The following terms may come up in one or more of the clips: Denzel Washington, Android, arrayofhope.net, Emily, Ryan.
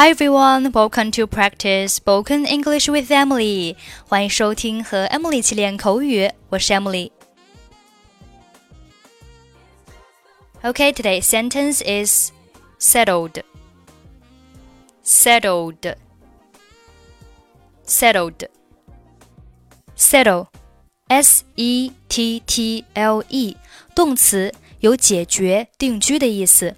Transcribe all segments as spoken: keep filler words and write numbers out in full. Hi everyone, welcome to practice spoken English with Emily. 欢迎收听和 Emily 一起练口语，我是 Emily. Okay, today's sentence is settled. Settled. Settled. Settle. S E T T L E. 动词有解决、定居的意思。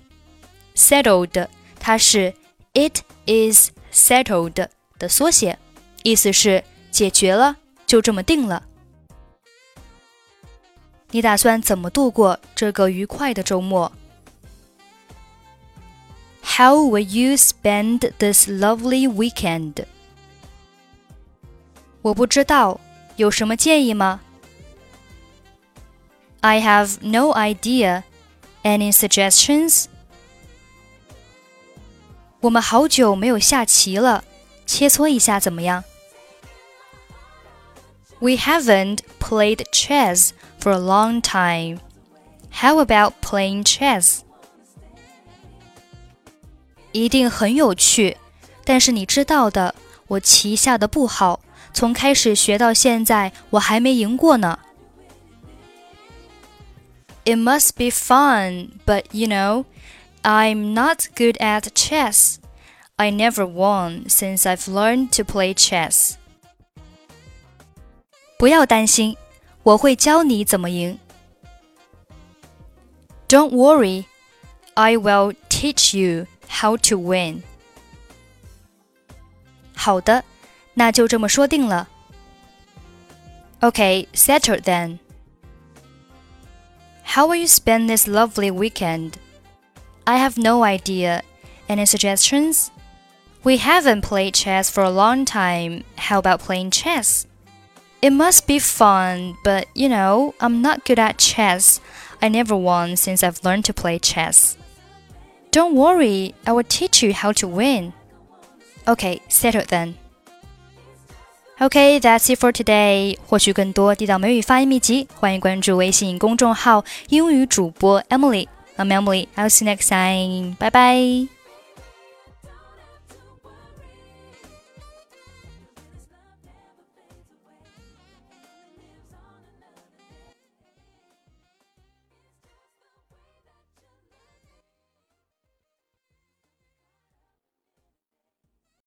Settled. 它是 It is settled 的缩写，意思是解决了，就这么定了。你打算怎么度过这个愉快的周末？ How will you spend this lovely weekend? 我不知道，有什么建议吗？ I have no idea. Any suggestions?我们好久没有下棋了，切磋一下怎么样？ We haven't played chess for a long time. How about playing chess? 一定很有趣，但是你知道的，我棋下的不好，从开始学到现在，我还没赢过呢。It must be fun, but you know...I'm not good at chess. I never won since I've learned to play chess. 不要担心，我会教你怎么赢。Don't worry, I will teach you how to win. 好的，那就这么说定了。Okay, settled then. How will you spend this lovely weekend?I have no idea. Any suggestions? We haven't played chess for a long time. How about playing chess? It must be fun, but you know, I'm not good at chess. I never won since I've learned to play chess. Don't worry, I will teach you how to win. Okay, settled then. Okay, that's it for today. 获取更多地道美语发音秘籍，欢迎关注微信公众号英语主播 Emily。I'm Emily. I'll see you next time. Bye bye.